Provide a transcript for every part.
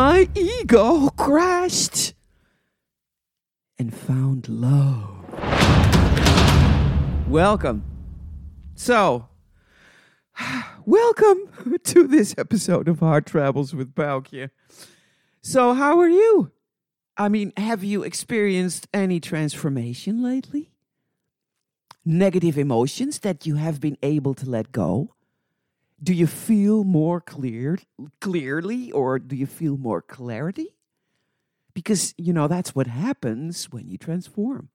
my ego crashed and found love. Welcome. So, welcome to this episode of Hard Travels with Baukje. So, how are you? I mean, have you experienced any transformation lately? Negative emotions that you have been able to let go? Do you feel more clearly, or do you feel more clarity? Because, you know, that's what happens when you transform.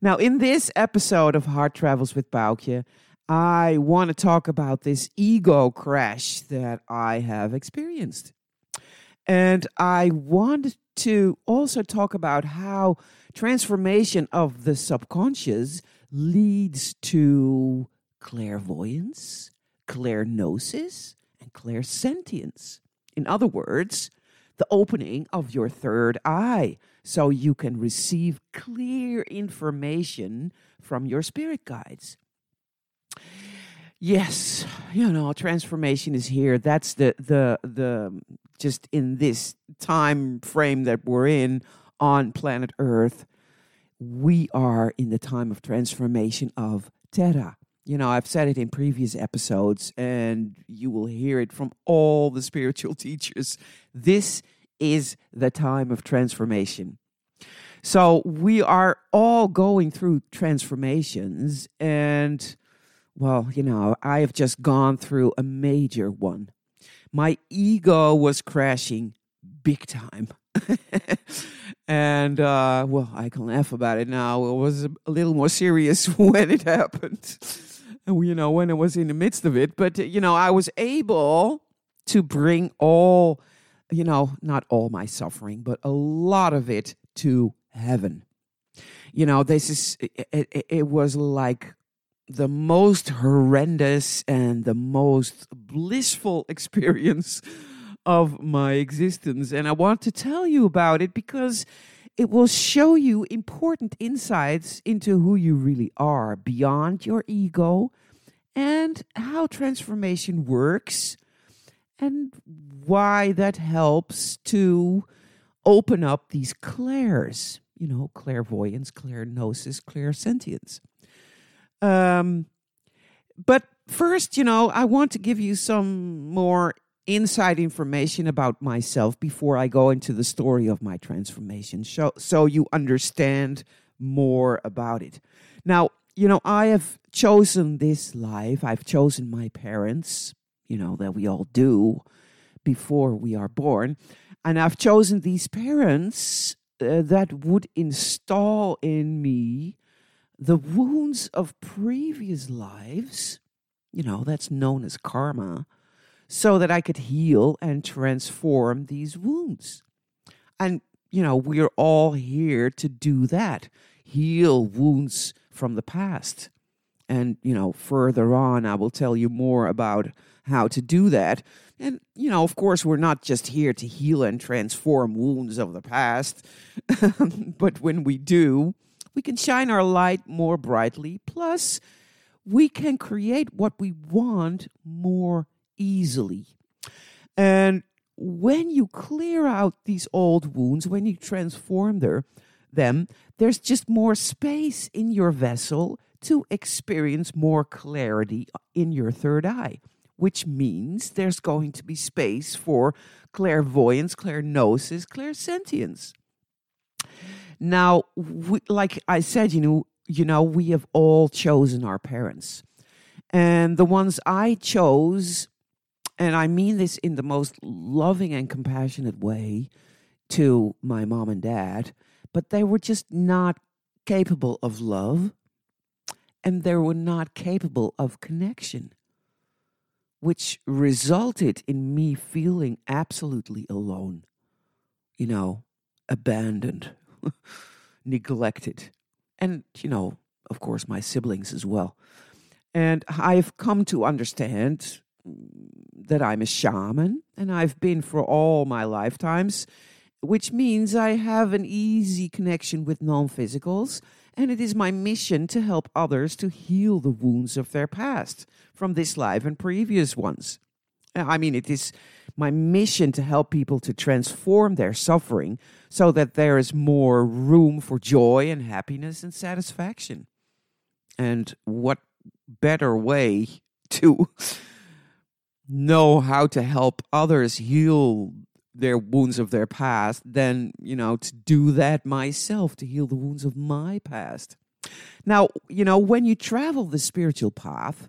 Now, in this episode of Heart Travels with Baukje, I want to talk about this ego crash that I have experienced. And I want to also talk about how transformation of the subconscious leads to clairvoyance, clairgnosis, and clairsentience. In other words, the opening of your third eye, so you can receive clear information from your spirit guides. Yes, you know, transformation is here. That's the just in this time frame that we're in on planet Earth, we are in the time of transformation of Terra. You know, I've said it in previous episodes, and you will hear it from all the spiritual teachers. This is the time of transformation. So we are all going through transformations, and, well, you know, I have just gone through a major one. My ego was crashing big time. And, well, I can laugh about it now. It was a little more serious when it happened. You know, when I was in the midst of it. But, you know, I was able to bring all, you know, not all my suffering, but a lot of it to heaven. You know, this is, it was like the most horrendous and the most blissful experience of my existence. And I want to tell you about it because it will show you important insights into who you really are beyond your ego and how transformation works and why that helps to open up these clairs, you know, clairvoyance, clairgnosis, clairsentience. But first, you know, I want to give you some more inside information about myself before I go into the story of my transformation, so you understand more about it. Now, you know, I have chosen this life. I've chosen my parents, you know, that we all do before we are born. And I've chosen these parents that would install in me the wounds of previous lives, you know, that's known as karma, so that I could heal and transform these wounds. And, you know, we're all here to do that. Heal wounds from the past. And, you know, further on, I will tell you more about how to do that. And, you know, of course, we're not just here to heal and transform wounds of the past. But when we do, we can shine our light more brightly. Plus, we can create what we want more easily. And when you clear out these old wounds, when you transform them, there's just more space in your vessel to experience more clarity in your third eye, which means there's going to be space for clairvoyance, clairgnosis, clairsentience. Now, like I said, you know, we have all chosen our parents. And the ones I chose, and I mean this in the most loving and compassionate way to my mom and dad, but they were just not capable of love, and they were not capable of connection, which resulted in me feeling absolutely alone, you know, abandoned, neglected, and, you know, of course, my siblings as well. And I've come to understand that I'm a shaman, and I've been for all my lifetimes, which means I have an easy connection with non-physicals, and it is my mission to help others to heal the wounds of their past from this life and previous ones. I mean, it is my mission to help people to transform their suffering so that there is more room for joy and happiness and satisfaction. And what better way to know how to help others heal their wounds of their past than, to do that myself, to heal the wounds of my past. Now, when you travel the spiritual path,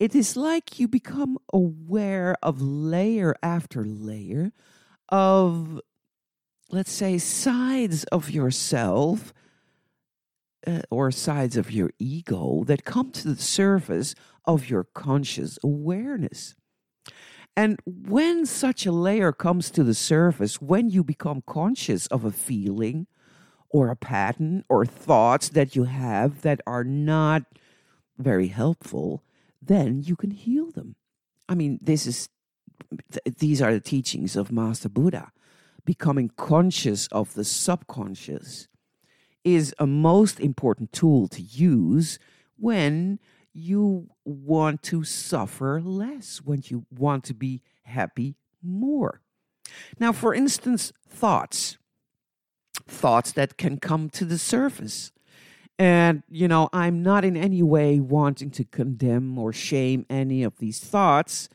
it is like you become aware of layer after layer of, let's say, sides of yourself or sides of your ego that come to the surface of your conscious awareness. And when such a layer comes to the surface, when you become conscious of a feeling or a pattern or thoughts that you have that are not very helpful, then you can heal them. I mean, these are the teachings of Master Buddha. Becoming conscious of the subconscious is a most important tool to use when you want to suffer less, when you want to be happy more. Now, for instance, thoughts that can come to the surface. And, I'm not in any way wanting to condemn or shame any of these thoughts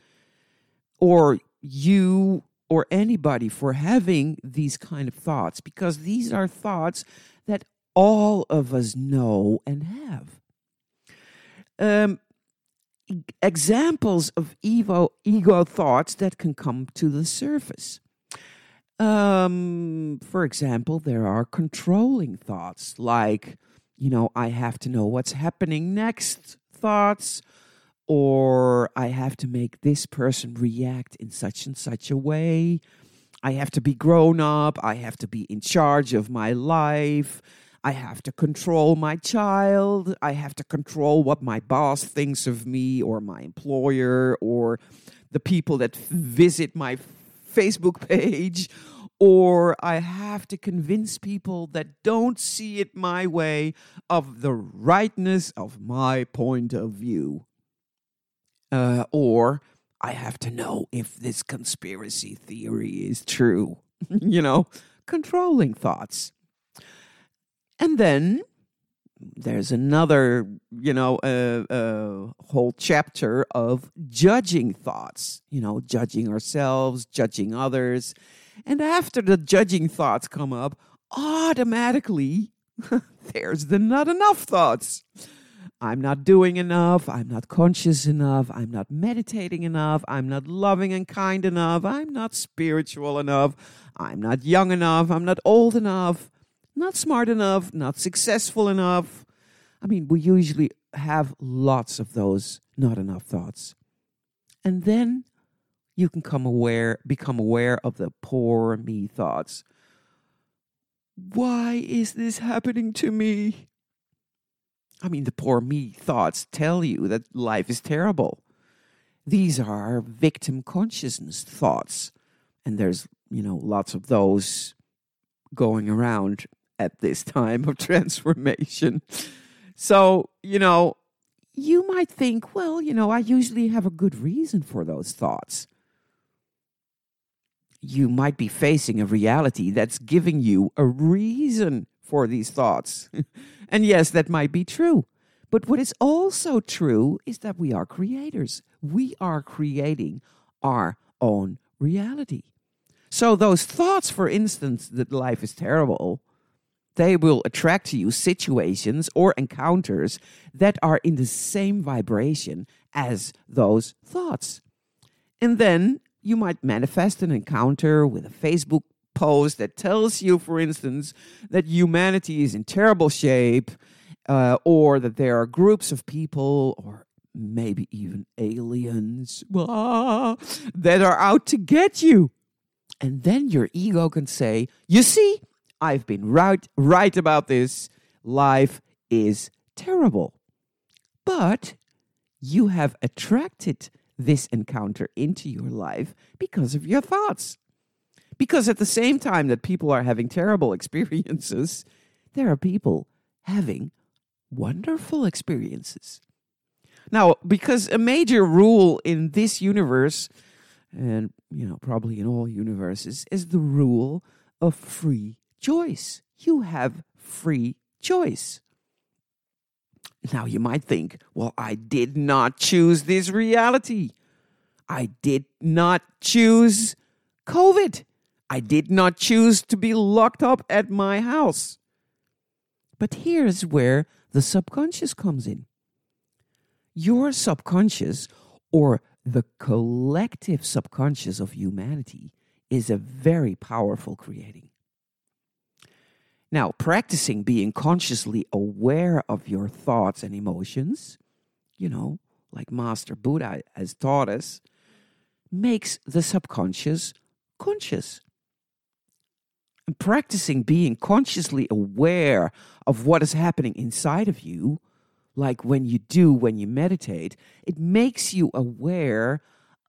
or you or anybody for having these kind of thoughts, because these are thoughts that all of us know and have. Examples of ego thoughts that can come to the surface. For example, there are controlling thoughts like, I have to know what's happening next thoughts, or I have to make this person react in such and such a way. I have to be grown up. I have to be in charge of my life. I have to control my child. I have to control what my boss thinks of me or my employer or the people that visit my Facebook page. Or I have to convince people that don't see it my way of the rightness of my point of view. Or I have to know if this conspiracy theory is true. Controlling thoughts. And then there's another, whole chapter of judging thoughts. Judging ourselves, judging others. And after the judging thoughts come up, automatically, there's the not enough thoughts. I'm not doing enough. I'm not conscious enough. I'm not meditating enough. I'm not loving and kind enough. I'm not spiritual enough. I'm not young enough. I'm not old enough. Not smart enough. Not successful enough. I mean, we usually have lots of those not enough thoughts. And then you can become aware of the poor me thoughts. Why is this happening to me? I mean, the poor me thoughts tell you that life is terrible. These are victim consciousness thoughts. And there's, lots of those going around at this time of transformation. So, you might think, well, I usually have a good reason for those thoughts. You might be facing a reality that's giving you a reason for these thoughts. And yes, that might be true. But what is also true is that we are creators. We are creating our own reality. So those thoughts, for instance, that life is terrible, they will attract to you situations or encounters that are in the same vibration as those thoughts. And then you might manifest an encounter with a Facebook post that tells you, for instance, that humanity is in terrible shape, or that there are groups of people, or maybe even aliens, that are out to get you. And then your ego can say, you see, I've been right about this. Life is terrible. But you have attracted this encounter into your life because of your thoughts. Because at the same time that people are having terrible experiences, there are people having wonderful experiences. Now, because a major rule in this universe, and you know, probably in all universes, is the rule of free choice. You have free choice. Now you might think, well, I did not choose this reality. I did not choose COVID. I did not choose to be locked up at my house. But here's where the subconscious comes in. Your subconscious, or the collective subconscious of humanity, is a very powerful creating. Now, practicing being consciously aware of your thoughts and emotions, you know, like Master Buddha has taught us, makes the subconscious conscious. And practicing being consciously aware of what is happening inside of you, like when you meditate, it makes you aware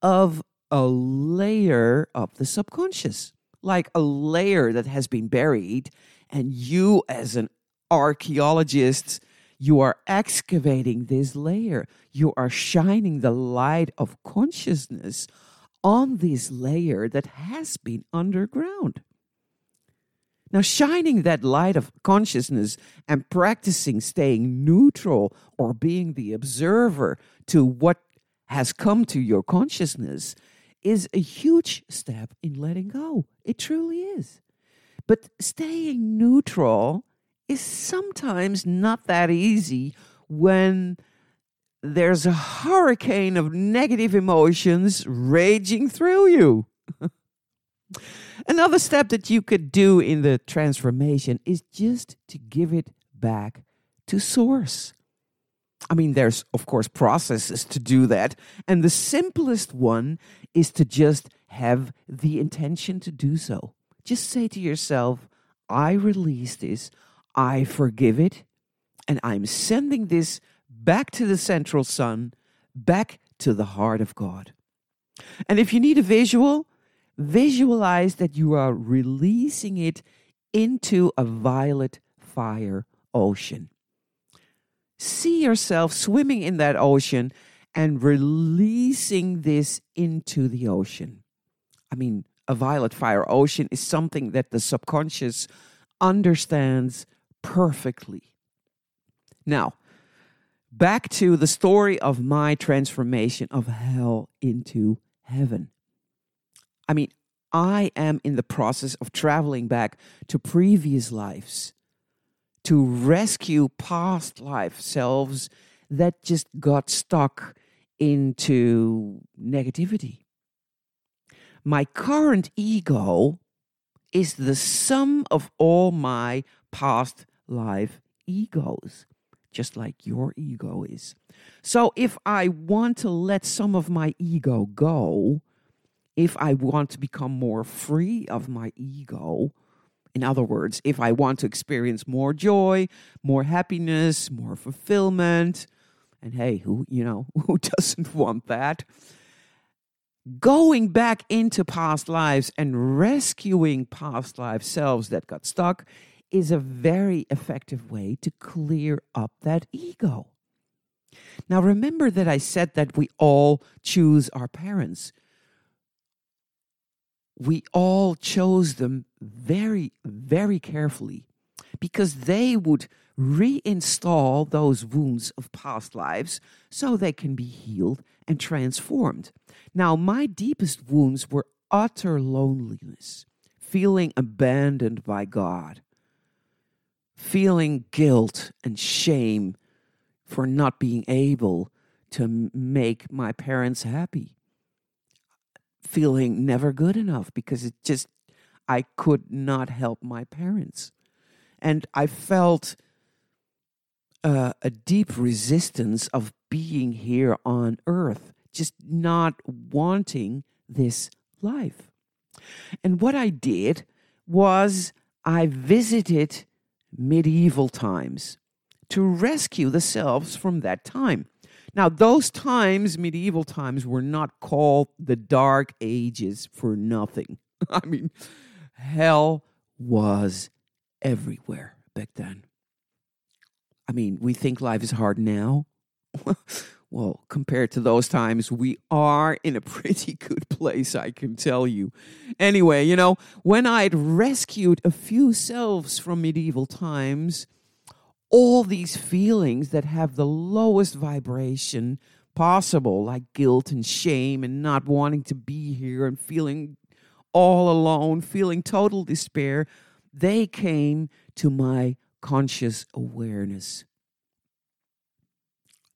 of a layer of the subconscious, like a layer that has been buried. And you, as an archaeologist, you are excavating this layer. You are shining the light of consciousness on this layer that has been underground. Now, shining that light of consciousness and practicing staying neutral or being the observer to what has come to your consciousness is a huge step in letting go. It truly is. But staying neutral is sometimes not that easy when there's a hurricane of negative emotions raging through you. Another step that you could do in the transformation is just to give it back to source. I mean, there's, of course, processes to do that. And the simplest one is to just have the intention to do so. Just say to yourself, I release this, I forgive it, and I'm sending this back to the central sun, back to the heart of God. And if you need a visual, visualize that you are releasing it into a violet fire ocean. See yourself swimming in that ocean and releasing this into the ocean. I mean, a violet fire ocean is something that the subconscious understands perfectly. Now, back to the story of my transformation of hell into heaven. I mean, I am in the process of traveling back to previous lives to rescue past life selves that just got stuck into negativity. My current ego is the sum of all my past life egos, just like your ego is. So if I want to let some of my ego go, if I want to become more free of my ego, in other words, if I want to experience more joy, more happiness, more fulfillment, and hey, who doesn't want that? Going back into past lives and rescuing past life selves that got stuck is a very effective way to clear up that ego. Now, remember that I said that we all choose our parents. We all chose them very, very carefully because they would reinstall those wounds of past lives so they can be healed and transformed. Now, my deepest wounds were utter loneliness, feeling abandoned by God, feeling guilt and shame for not being able to make my parents happy, feeling never good enough because I could not help my parents. And I felt a deep resistance of being here on earth, just not wanting this life. And what I did was I visited medieval times to rescue the selves from that time. Now, those times, medieval times, were not called the Dark Ages for nothing. I mean, hell was everywhere back then. I mean, we think life is hard now. Well, compared to those times, we are in a pretty good place, I can tell you. Anyway, you know, when I'd rescued a few selves from medieval times, all these feelings that have the lowest vibration possible, like guilt and shame and not wanting to be here and feeling all alone, feeling total despair, they came to my conscious awareness.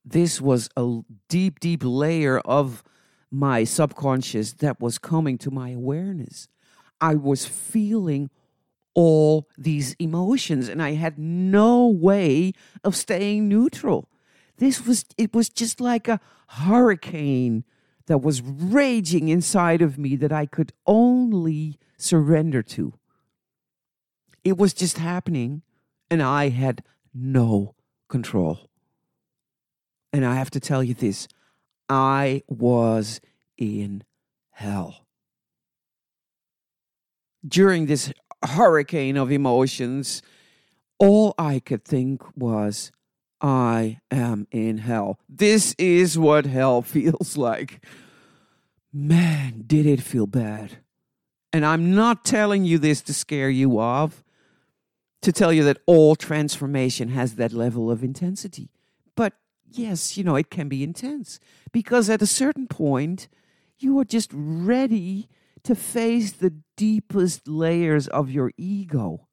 This was a deep, deep layer of my subconscious that was coming to my awareness. I was feeling all these emotions, and I had no way of staying neutral. It was just like a hurricane that was raging inside of me that I could only surrender to. It was just happening, and I had no control. And I have to tell you this, I was in hell. During this hurricane of emotions, all I could think was, I am in hell. This is what hell feels like. Man, did it feel bad. And I'm not telling you this to scare you off, to tell you that all transformation has that level of intensity. But yes, you know, it can be intense because at a certain point, you are just ready to face the deepest layers of your ego,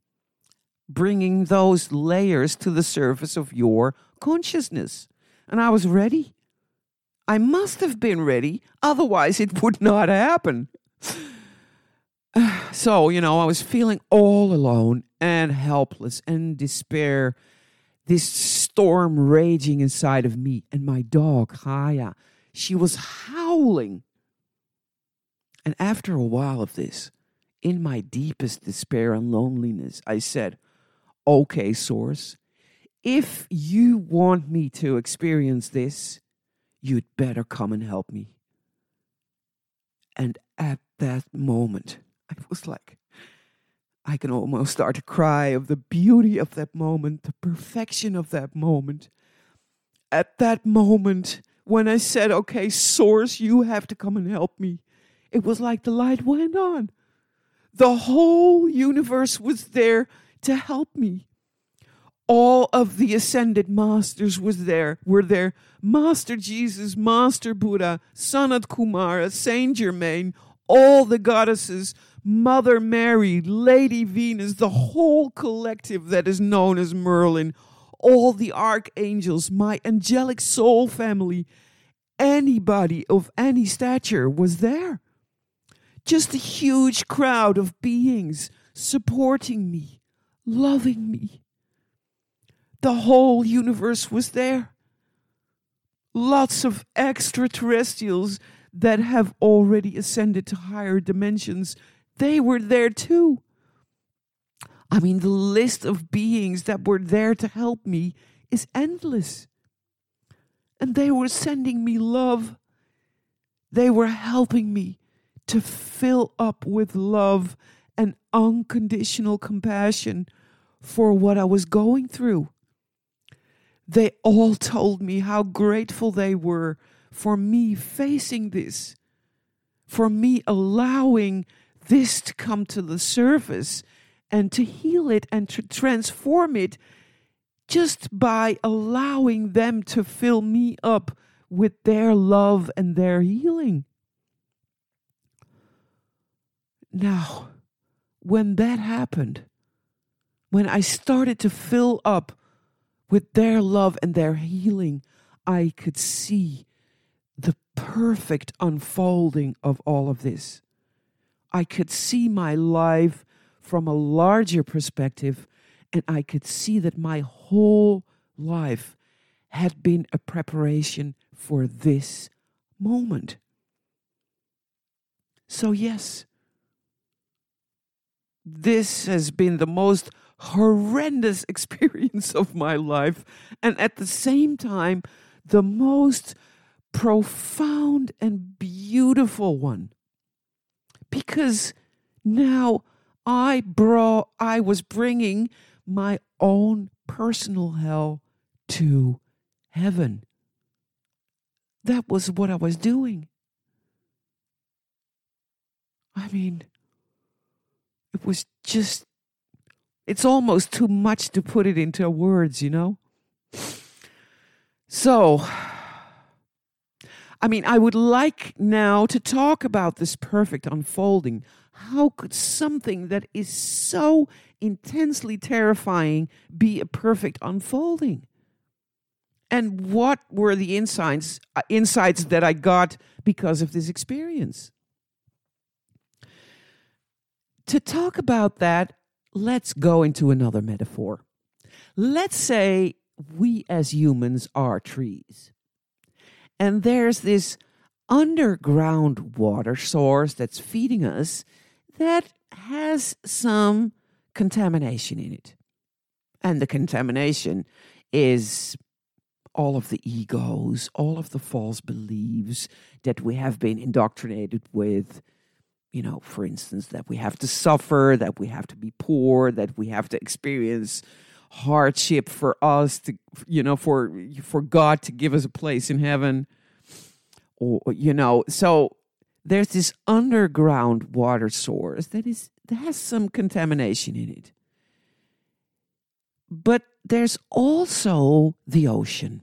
bringing those layers to the surface of your consciousness. And I was ready. I must have been ready. Otherwise, it would not happen. So, you know, I was feeling all alone and helpless and despair. This storm raging inside of me and my dog, Haya. She was howling. And after a while of this, in my deepest despair and loneliness, I said, okay, Source, if you want me to experience this, you'd better come and help me. And at that moment, I was like, I can almost start to cry of the beauty of that moment, the perfection of that moment. At that moment, when I said, okay, Source, you have to come and help me, it was like the light went on. The whole universe was there to help me. All of the ascended masters were there. Master Jesus, Master Buddha, Sanat Kumara, Saint Germain, all the goddesses, Mother Mary, Lady Venus, the whole collective that is known as Merlin, all the archangels, my angelic soul family, anybody of any stature was there. Just a huge crowd of beings supporting me, loving me. The whole universe was there. Lots of extraterrestrials that have already ascended to higher dimensions, they were there too. I mean, the list of beings that were there to help me is endless. And they were sending me love. They were helping me to fill up with love and unconditional compassion for what I was going through. They all told me how grateful they were for me facing this, for me allowing this to come to the surface and to heal it and to transform it just by allowing them to fill me up with their love and their healing. Now, when that happened, when I started to fill up with their love and their healing, I could see the perfect unfolding of all of this. I could see my life from a larger perspective, and I could see that my whole life had been a preparation for this moment. So yes, this has been the most horrendous experience of my life, and at the same time, the most profound and beautiful one. Because now I was bringing my own personal hell to heaven. That was what I was doing. I mean, it was just, it's almost too much to put it into words, you know? So, I mean, I would like now to talk about this perfect unfolding. How could something that is so intensely terrifying be a perfect unfolding? And what were the insights that I got because of this experience? To talk about that, let's go into another metaphor. Let's say we as humans are trees. And there's this underground water source that's feeding us that has some contamination in it. And the contamination is all of the egos, all of the false beliefs that we have been indoctrinated with. You know, for instance, that we have to suffer, that we have to be poor, that we have to experience hardship for us to, you know, for God to give us a place in heaven. Or, you know, so there's this underground water source that has some contamination in it. But there's also the ocean.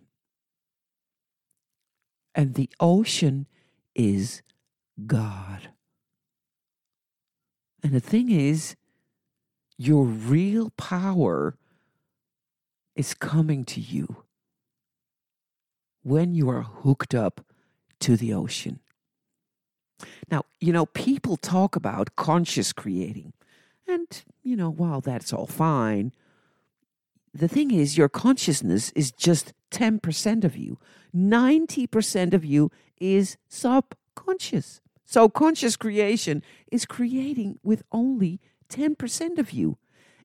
And the ocean is God. And the thing is, your real power is coming to you when you are hooked up to the ocean. Now, you know, people talk about conscious creating. And, you know, while that's all fine, the thing is, your consciousness is just 10% of you. 90% of you is subconscious. So conscious creation is creating with only 10% of you.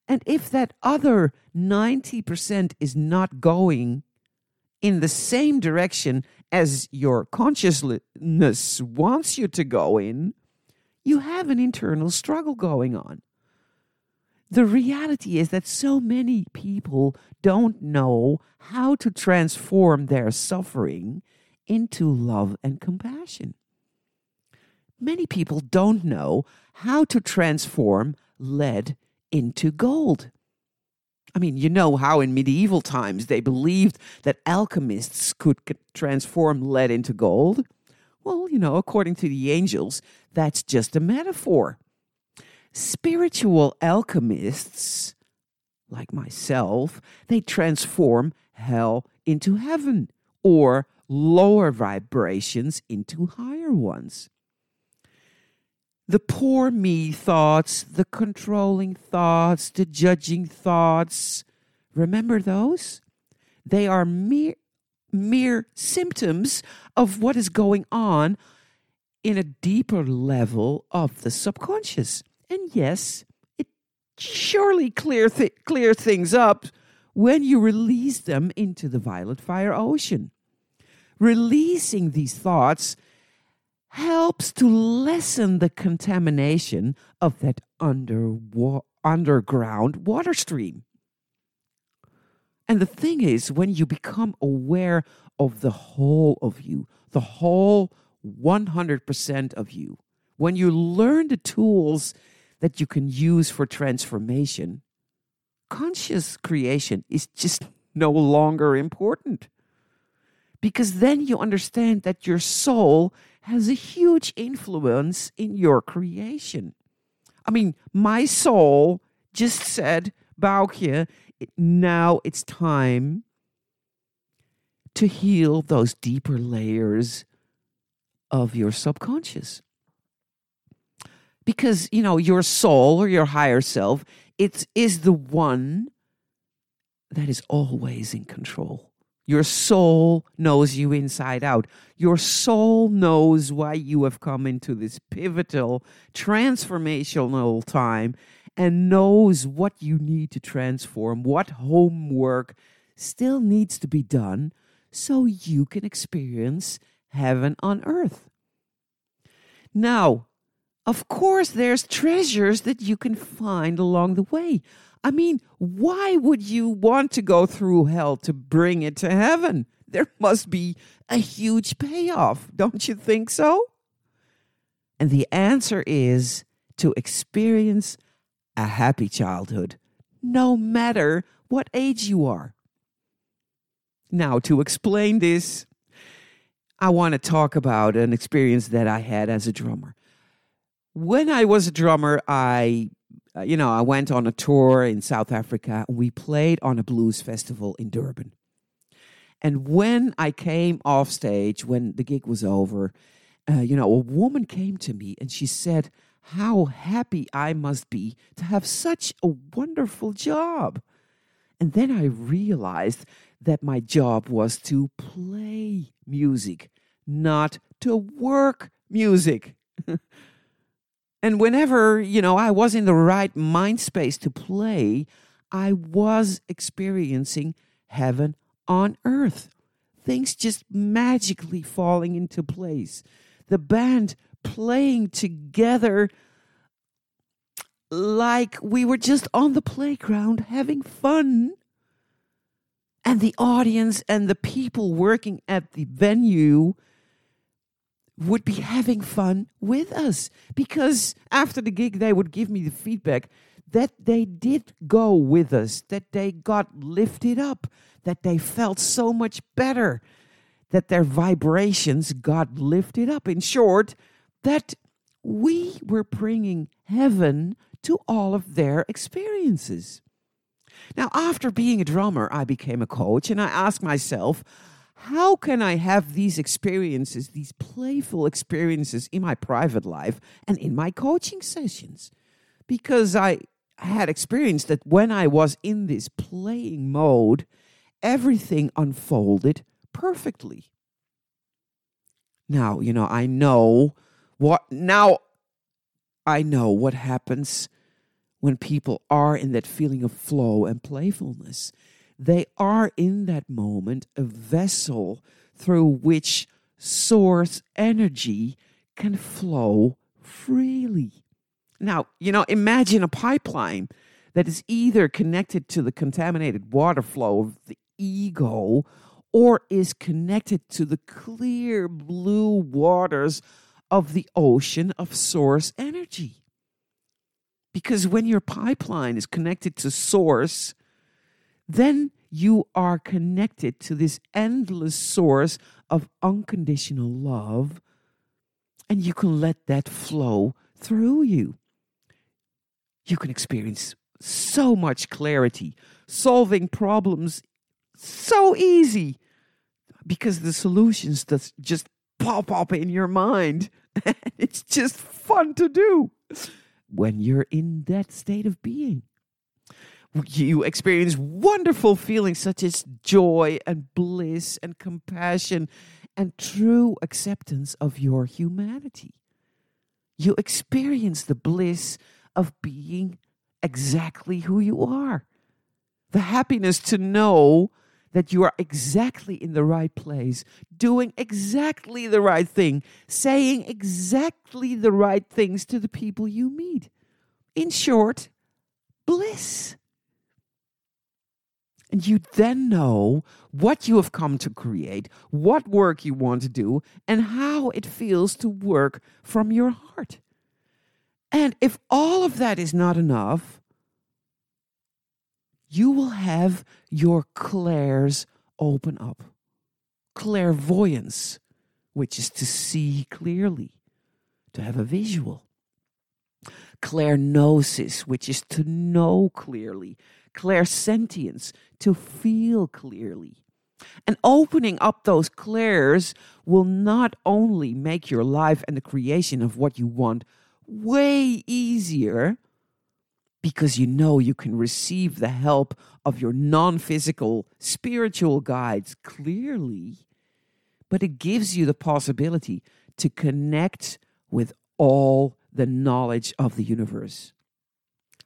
And if that other 90% is not going in the same direction as your consciousness wants you to go in, you have an internal struggle going on. The reality is that so many people don't know how to transform their suffering into love and compassion. Many people don't know how to transform lead into gold. I mean, you know how in medieval times they believed that alchemists could transform lead into gold? Well, you know, according to the angels, that's just a metaphor. Spiritual alchemists, like myself, they transform hell into heaven or lower vibrations into higher ones. The poor me thoughts, the controlling thoughts, the judging thoughts, remember those? They are mere symptoms of what is going on in a deeper level of the subconscious. And yes, it surely clear things up when you release them into the violet fire ocean. Releasing these thoughts helps to lessen the contamination of that underground water stream. And the thing is, when you become aware of the whole of you, the whole 100% of you, when you learn the tools that you can use for transformation, conscious creation is just no longer important. Because then you understand that your soul has a huge influence in your creation. I mean, my soul just said, Baukje, now it's time to heal those deeper layers of your subconscious. Because, you know, your soul or your higher self, it is the one that is always in control. Your soul knows you inside out. Your soul knows why you have come into this pivotal, transformational time and knows what you need to transform, what homework still needs to be done so you can experience heaven on earth. Now, Of course, there's treasures that you can find along the way. I mean, why would you want to go through hell to bring it to heaven? There must be a huge payoff, don't you think so? And the answer is to experience a happy childhood, no matter what age you are. Now, to explain this, I want to talk about an experience that I had as a drummer. When I was a drummer, I went on a tour in South Africa. We played on a blues festival in Durban. And when I came off stage, when the gig was over, a woman came to me and she said, "How happy I must be to have such a wonderful job." And then I realized that my job was to play music, not to work music. And whenever, I was in the right mind space to play, I was experiencing heaven on earth. Things just magically falling into place. The band playing together like we were just on the playground having fun. And the audience and the people working at the venue would be having fun with us, because after the gig they would give me the feedback that they did go with us, that they got lifted up, that they felt so much better, that their vibrations got lifted up. In short, that we were bringing heaven to all of their experiences. Now, after being a drummer, I became a coach, and I asked myself, how can I have these experiences, these playful experiences in my private life and in my coaching sessions? Because I had experienced that when I was in this playing mode, everything unfolded perfectly. Now, I know what happens when people are in that feeling of flow and playfulness. They are in that moment a vessel through which source energy can flow freely. Now, imagine a pipeline that is either connected to the contaminated water flow of the ego or is connected to the clear blue waters of the ocean of source energy. Because when your pipeline is connected to source, then you are connected to this endless source of unconditional love, and you can let that flow through you. You can experience so much clarity, solving problems so easy, because the solutions that just pop up in your mind. It's just fun to do when you're in that state of being. You experience wonderful feelings such as joy and bliss and compassion and true acceptance of your humanity. You experience the bliss of being exactly who you are. The happiness to know that you are exactly in the right place, doing exactly the right thing, saying exactly the right things to the people you meet. In short, bliss. And you then know what you have come to create, what work you want to do, and how it feels to work from your heart. And if all of that is not enough, you will have your clairs open up. Clairvoyance, which is to see clearly, to have a visual. Clairgnosis, which is to know clearly. Clairsentience, to feel clearly. And opening up those clairs will not only make your life and the creation of what you want way easier, because you know you can receive the help of your non-physical spiritual guides clearly, but it gives you the possibility to connect with all the knowledge of the universe.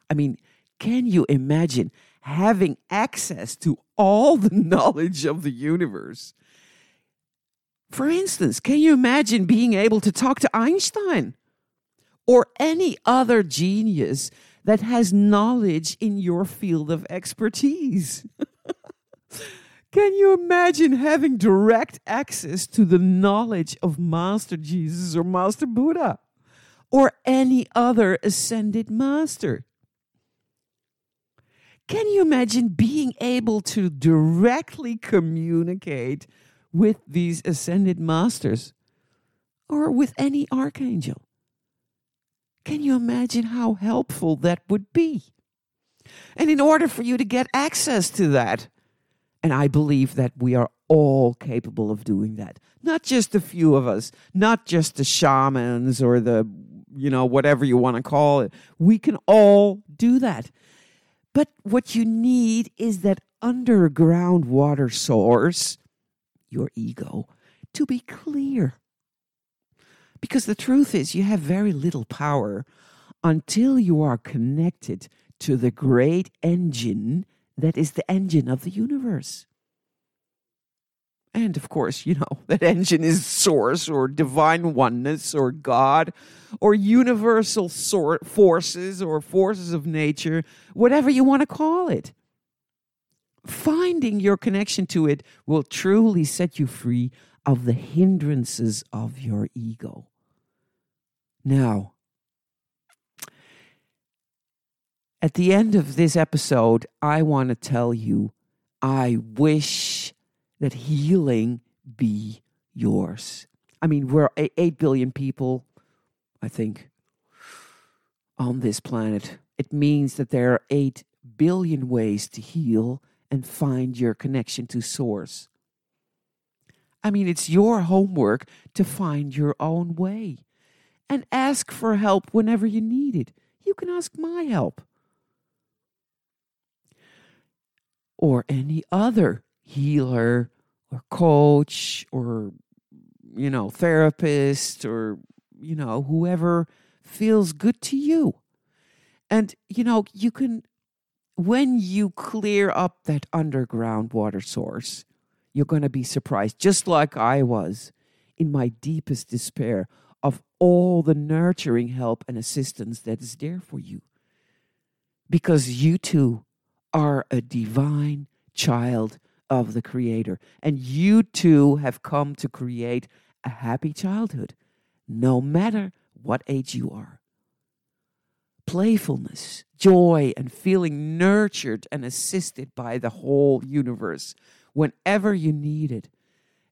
I mean, can you imagine having access to all the knowledge of the universe? For instance, can you imagine being able to talk to Einstein? or any other genius that has knowledge in your field of expertise. Can you imagine having direct access to the knowledge of Master Jesus or Master Buddha or any other ascended master? Can you imagine being able to directly communicate with these ascended masters or with any archangel? Can you imagine how helpful that would be? And in order for you to get access to that, and I believe that we are all capable of doing that, not just a few of us, not just the shamans or the, whatever you want to call it. We can all do that. But what you need is that underground water source, your ego, to be clear. Because the truth is, you have very little power until you are connected to the great engine that is the engine of the universe. And of course, that engine is source or divine oneness or God or universal forces or forces of nature, whatever you want to call it. Finding your connection to it will truly set you free of the hindrances of your ego. Now, at the end of this episode, I want to tell you, I wish that healing be yours. I mean, we're 8 billion people, I think, on this planet. It means that there are 8 billion ways to heal and find your connection to source. I mean, it's your homework to find your own way and ask for help whenever you need it. You can ask my help or any other healer or coach or, therapist or, whoever feels good to you. And, you can, when you clear up that underground water source, you're going to be surprised, just like I was in my deepest despair, of all the nurturing help and assistance that is there for you. Because you too are a divine child of the Creator. And you too have come to create a happy childhood, no matter what age you are. Playfulness, joy, and feeling nurtured and assisted by the whole universe whenever you need it,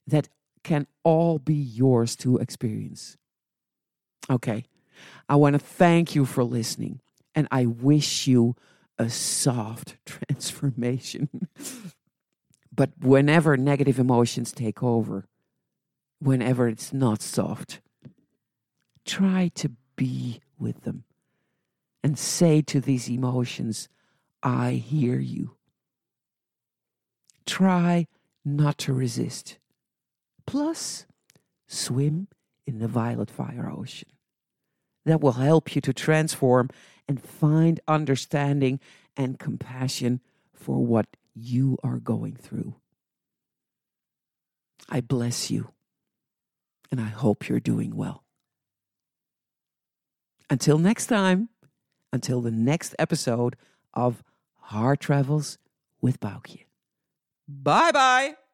that can all be yours to experience. Okay, I want to thank you for listening, and I wish you a soft transformation. But whenever negative emotions take over, whenever it's not soft, try to be with them and say to these emotions, I hear you. Try not to resist. Plus, swim in the violet fire ocean. That will help you to transform and find understanding and compassion for what you are going through. I bless you, and I hope you're doing well. Until next time, until the next episode of Heart Travels with Baukje. Bye-bye.